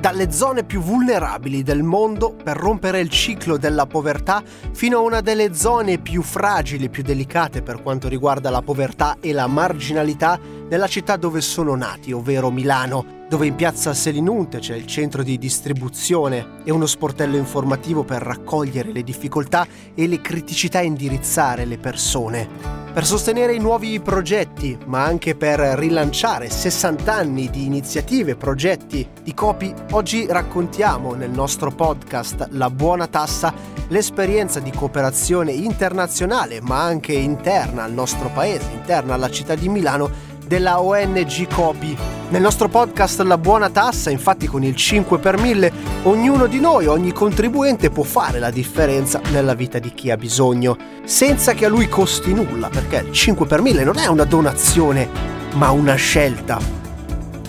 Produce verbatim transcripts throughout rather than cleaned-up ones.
dalle zone più vulnerabili del mondo per rompere il ciclo della povertà fino a una delle zone più fragili, più delicate per quanto riguarda la povertà e la marginalità nella città dove sono nati, ovvero Milano, dove in piazza Selinunte c'è il centro di distribuzione e uno sportello informativo per raccogliere le difficoltà e le criticità e indirizzare le persone. Per sostenere i nuovi progetti, ma anche per rilanciare sessanta anni di iniziative e progetti di COOPI, oggi raccontiamo nel nostro podcast La Buona Tassa l'esperienza di cooperazione internazionale, ma anche interna al nostro paese, interna alla città di Milano, della O N G COOPI. Nel nostro podcast La Buona Tassa, infatti, con il cinque per mille, ognuno di noi, ogni contribuente può fare la differenza nella vita di chi ha bisogno, senza che a lui costi nulla, perché il cinque per mille non è una donazione, ma una scelta.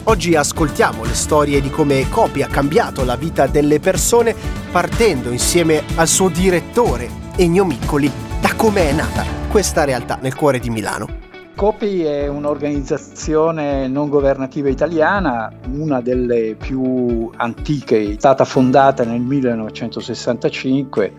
Oggi ascoltiamo le storie di come COOPI ha cambiato la vita delle persone, partendo insieme al suo direttore, Ennio Miccoli, da come è nata questa realtà nel cuore di Milano. COOPI è un'organizzazione non governativa italiana, una delle più antiche, è stata fondata nel millenovecentosessantacinque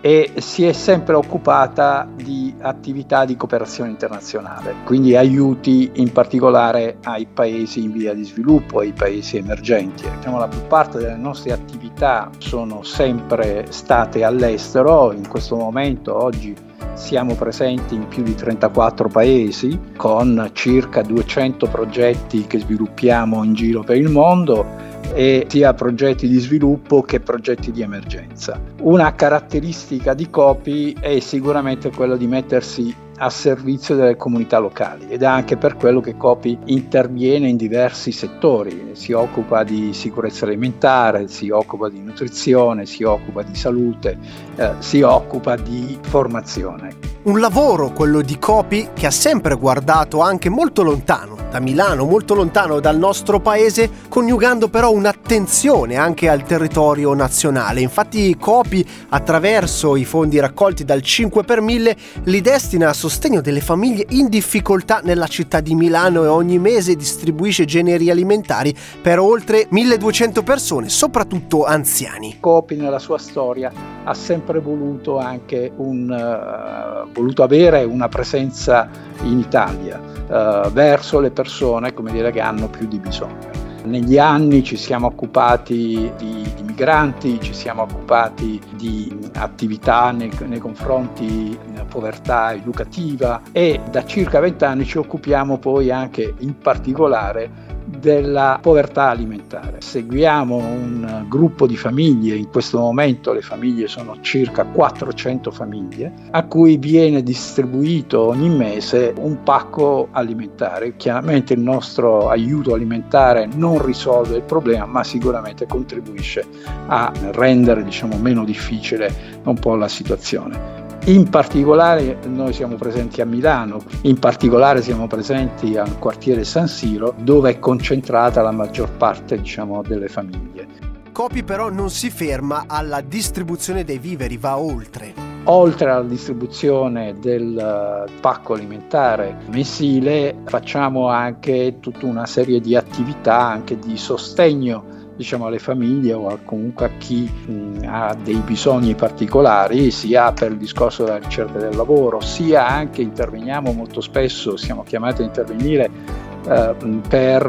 e si è sempre occupata di attività di cooperazione internazionale, quindi aiuti in particolare ai paesi in via di sviluppo, ai paesi emergenti. Diciamo, la più parte delle nostre attività sono sempre state all'estero. In questo momento, oggi, siamo presenti in più di trentaquattro paesi con circa duecento progetti che sviluppiamo in giro per il mondo, e sia progetti di sviluppo che progetti di emergenza. Una caratteristica di COOPI è sicuramente quella di mettersi a servizio delle comunità locali, ed è anche per quello che COOPI interviene in diversi settori. Si occupa di sicurezza alimentare, si occupa di nutrizione, si occupa di salute, eh, si occupa di formazione. Un lavoro, quello di COOPI, che ha sempre guardato anche molto lontano da Milano, molto lontano dal nostro paese, coniugando però un'attenzione anche al territorio nazionale. Infatti COOPI, attraverso i fondi raccolti dal cinque per mille, li destina a sostegno delle famiglie in difficoltà nella città di Milano, e ogni mese distribuisce generi alimentari per oltre milleduecento persone, soprattutto anziani. COOPI nella sua storia ha sempre voluto anche un... Uh... voluto avere una presenza in Italia eh, verso le persone, come dire, che hanno più di bisogno. Negli anni ci siamo occupati di, di migranti, ci siamo occupati di attività nei, nei confronti della povertà educativa, e da circa vent'anni ci occupiamo poi anche in particolare della povertà alimentare. Seguiamo un gruppo di famiglie, in questo momento le famiglie sono circa quattrocento famiglie, a cui viene distribuito ogni mese un pacco alimentare. Chiaramente il nostro aiuto alimentare non risolve il problema, ma sicuramente contribuisce a rendere, diciamo, meno difficile un po' la situazione. In particolare noi siamo presenti a Milano, in particolare siamo presenti al quartiere San Siro, dove è concentrata la maggior parte, diciamo, delle famiglie. COOPI però non si ferma alla distribuzione dei viveri, va oltre. Oltre alla distribuzione del pacco alimentare mensile, facciamo anche tutta una serie di attività anche di sostegno, diciamo, alle famiglie o comunque a chi mh, ha dei bisogni particolari, sia per il discorso della ricerca del lavoro, sia anche interveniamo molto spesso, siamo chiamati a intervenire eh, per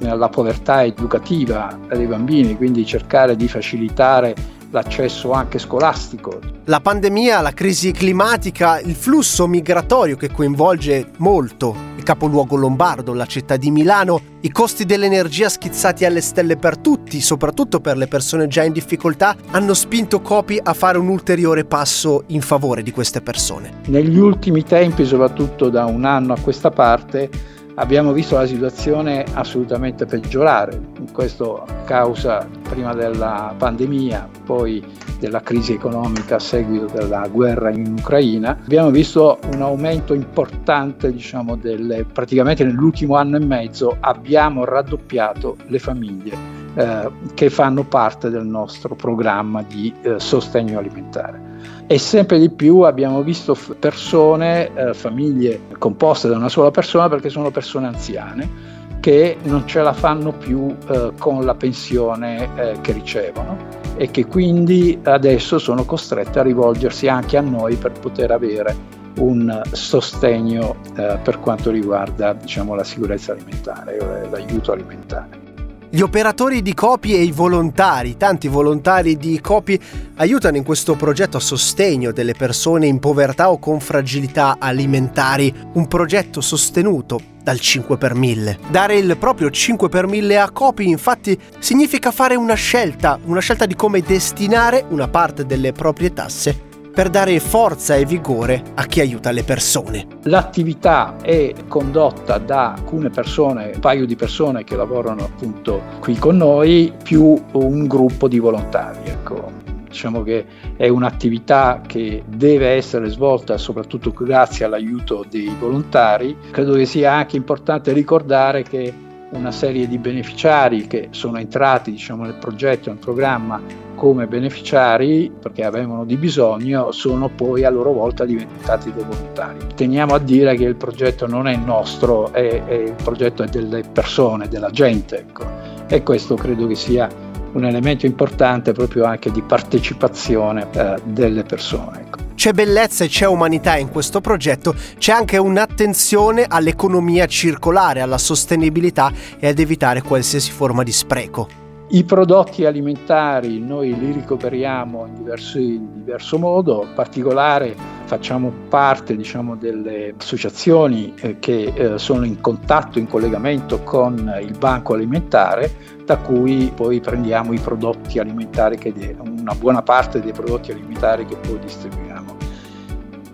eh, la povertà educativa dei bambini, quindi cercare di facilitare l'accesso anche scolastico. La pandemia, la crisi climatica, il flusso migratorio che coinvolge molto il capoluogo lombardo, la città di Milano, i costi dell'energia schizzati alle stelle per tutti, soprattutto per le persone già in difficoltà, hanno spinto COOPI a fare un ulteriore passo in favore di queste persone. Negli ultimi tempi, soprattutto da un anno a questa parte, abbiamo visto la situazione assolutamente peggiorare, questo a causa prima della pandemia, poi della crisi economica a seguito della guerra in Ucraina. Abbiamo visto un aumento importante, diciamo, delle, praticamente nell'ultimo anno e mezzo abbiamo raddoppiato le famiglie eh, che fanno parte del nostro programma di eh, sostegno alimentare. e sempre di più abbiamo visto persone, eh, famiglie composte da una sola persona, perché sono persone anziane che non ce la fanno più eh, con la pensione eh, che ricevono e che quindi adesso sono costrette a rivolgersi anche a noi per poter avere un sostegno eh, per quanto riguarda, diciamo, la sicurezza alimentare, eh, l'aiuto alimentare. Gli operatori di COOPI e i volontari, tanti volontari di COOPI, aiutano in questo progetto a sostegno delle persone in povertà o con fragilità alimentari, un progetto sostenuto dal cinque per mille. Dare il proprio cinque per mille a COOPI, infatti, significa fare una scelta, una scelta di come destinare una parte delle proprie tasse per dare forza e vigore a chi aiuta le persone. L'attività è condotta da alcune persone, un paio di persone che lavorano appunto qui con noi, più un gruppo di volontari. Ecco, diciamo che è un'attività che deve essere svolta soprattutto grazie all'aiuto dei volontari. Credo che sia anche importante ricordare che una serie di beneficiari che sono entrati, diciamo, nel progetto, nel programma come beneficiari perché avevano di bisogno, sono poi a loro volta diventati dei volontari. Teniamo a dire che il progetto non è nostro, è, è il progetto è delle persone, della gente, ecco. E questo credo che sia un elemento importante proprio anche di partecipazione eh, delle persone. Ecco. C'è bellezza e c'è umanità in questo progetto, c'è anche un'attenzione all'economia circolare, alla sostenibilità e ad evitare qualsiasi forma di spreco. I prodotti alimentari noi li recuperiamo in, diversi, in diverso modo, in particolare facciamo parte, diciamo, delle associazioni eh, che eh, sono in contatto, in collegamento con il banco alimentare, da cui poi prendiamo i prodotti alimentari, che de- una buona parte dei prodotti alimentari che poi distribuiamo.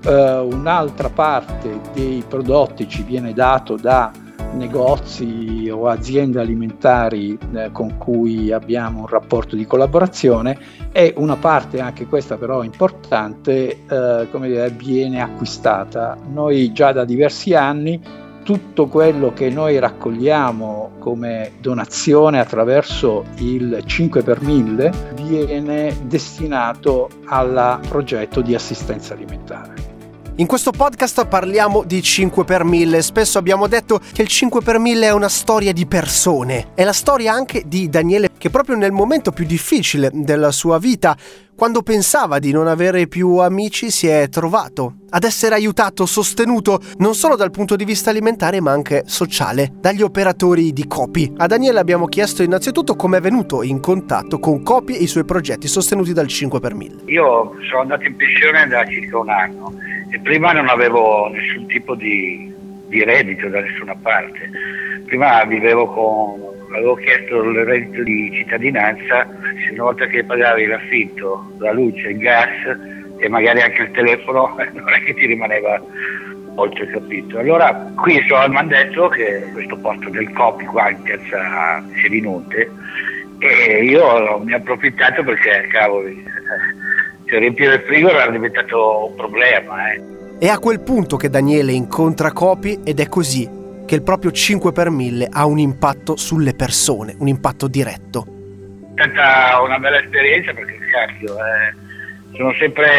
Eh, un'altra parte dei prodotti ci viene dato da negozi o aziende alimentari eh, con cui abbiamo un rapporto di collaborazione, e una parte, anche questa però importante, eh, come dire, viene acquistata. Noi già da diversi anni tutto quello che noi raccogliamo come donazione attraverso il cinque per mille viene destinato al progetto di assistenza alimentare. In questo podcast parliamo di cinque per mille. Spesso abbiamo detto che il cinque per mille è una storia di persone. È la storia anche di Daniele, che proprio nel momento più difficile della sua vita, quando pensava di non avere più amici, si è trovato ad essere aiutato, sostenuto, non solo dal punto di vista alimentare ma anche sociale, dagli operatori di COOPI. A Daniele abbiamo chiesto innanzitutto come è venuto in contatto con COOPI e i suoi progetti sostenuti dal cinque per mille. Io sono andato in pensione da circa un anno e prima non avevo nessun tipo di, di reddito da nessuna parte. Prima vivevo con... avevo chiesto il reddito di cittadinanza, una volta che pagavi l'affitto, la luce, il gas e magari anche il telefono, non è che ti rimaneva molto, capito. Allora qui so, mi hanno detto che questo posto del COOPI qua in piazza Selinunte, e io mi ho approfittato perché, cavolo, cioè, riempire il frigo era diventato un problema. Eh. È a quel punto che Daniele incontra COOPI ed è così che il proprio cinque per mille ha un impatto sulle persone, un impatto diretto. È stata una bella esperienza perché, cacchio, eh, sono sempre,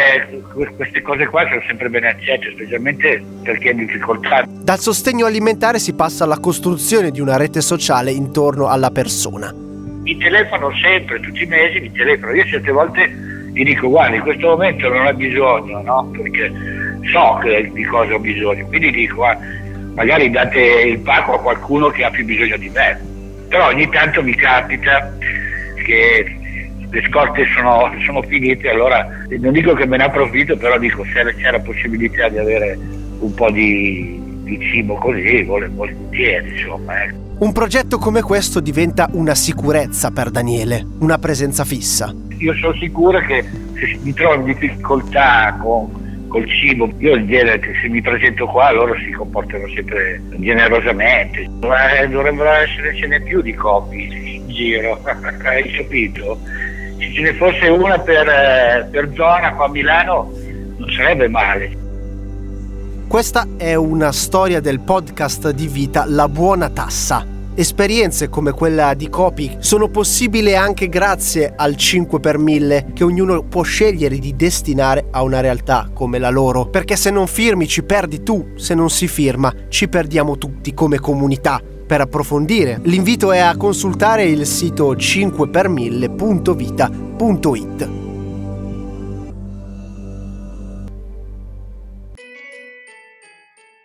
queste cose qua sono sempre ben accette, specialmente per chi è in difficoltà. Dal sostegno alimentare si passa alla costruzione di una rete sociale intorno alla persona. Mi telefono sempre, tutti i mesi mi telefono. Io certe volte gli dico, guarda, in questo momento non ho bisogno, no? Perché so che di cosa ho bisogno, quindi dico, guarda, magari date il pacco a qualcuno che ha più bisogno di me. Però ogni tanto mi capita che le scorte sono, sono finite, allora non dico che me ne approfitto, però dico, se c'è la possibilità di avere un po' di, di cibo così, volentieri, insomma. Eh. Un progetto come questo diventa una sicurezza per Daniele, una presenza fissa. Io sono sicuro che se mi trovo in difficoltà con col cibo, io in genere se mi presento qua loro si comportano sempre generosamente. Ma dovrebbero essercene più di COOPI in giro, hai capito? Se ce ne fosse una per, per zona qua a Milano non sarebbe male. Questa è una storia del podcast di vita La Buona Tassa. Esperienze come quella di COOPI sono possibili anche grazie al cinque per mille che ognuno può scegliere di destinare a una realtà come la loro, perché se non firmi ci perdi tu, se non si firma ci perdiamo tutti come comunità. Per approfondire, l'invito è a consultare il sito cinque per mille punto vita punto it.